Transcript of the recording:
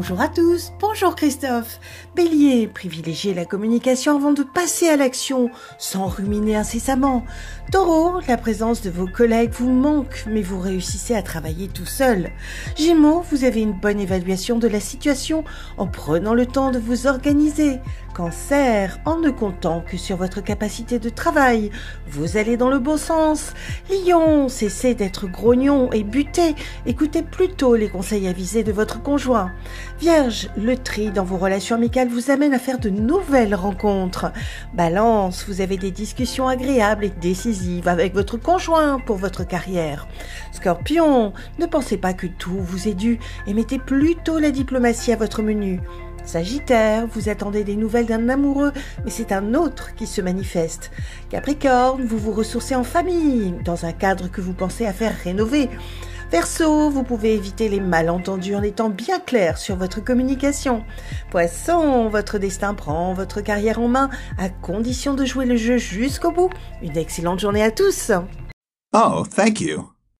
Bonjour à tous, bonjour Christophe. Bélier, privilégiez la communication avant de passer à l'action, sans ruminer incessamment. Taureau, la présence de vos collègues vous manque, mais vous réussissez à travailler tout seul. Gémeaux, vous avez une bonne évaluation de la situation en prenant le temps de vous organiser. Cancer, en ne comptant que sur votre capacité de travail, vous allez dans le bon sens. Lion, cessez d'être grognon et buté, écoutez plutôt les conseils avisés de votre conjoint. Vierge, le tri dans vos relations amicales vous amène à faire de nouvelles rencontres. Balance, vous avez des discussions agréables et décisives avec votre conjoint pour votre carrière. Scorpion, ne pensez pas que tout vous est dû et mettez plutôt la diplomatie à votre menu. Sagittaire, vous attendez des nouvelles d'un amoureux, mais c'est un autre qui se manifeste. Capricorne, vous vous ressourcez en famille, dans un cadre que vous pensez à faire rénover. Verseau, vous pouvez éviter les malentendus en étant bien clair sur votre communication. Poisson, votre destin prend votre carrière en main, à condition de jouer le jeu jusqu'au bout. Une excellente journée à tous. Oh, thank you.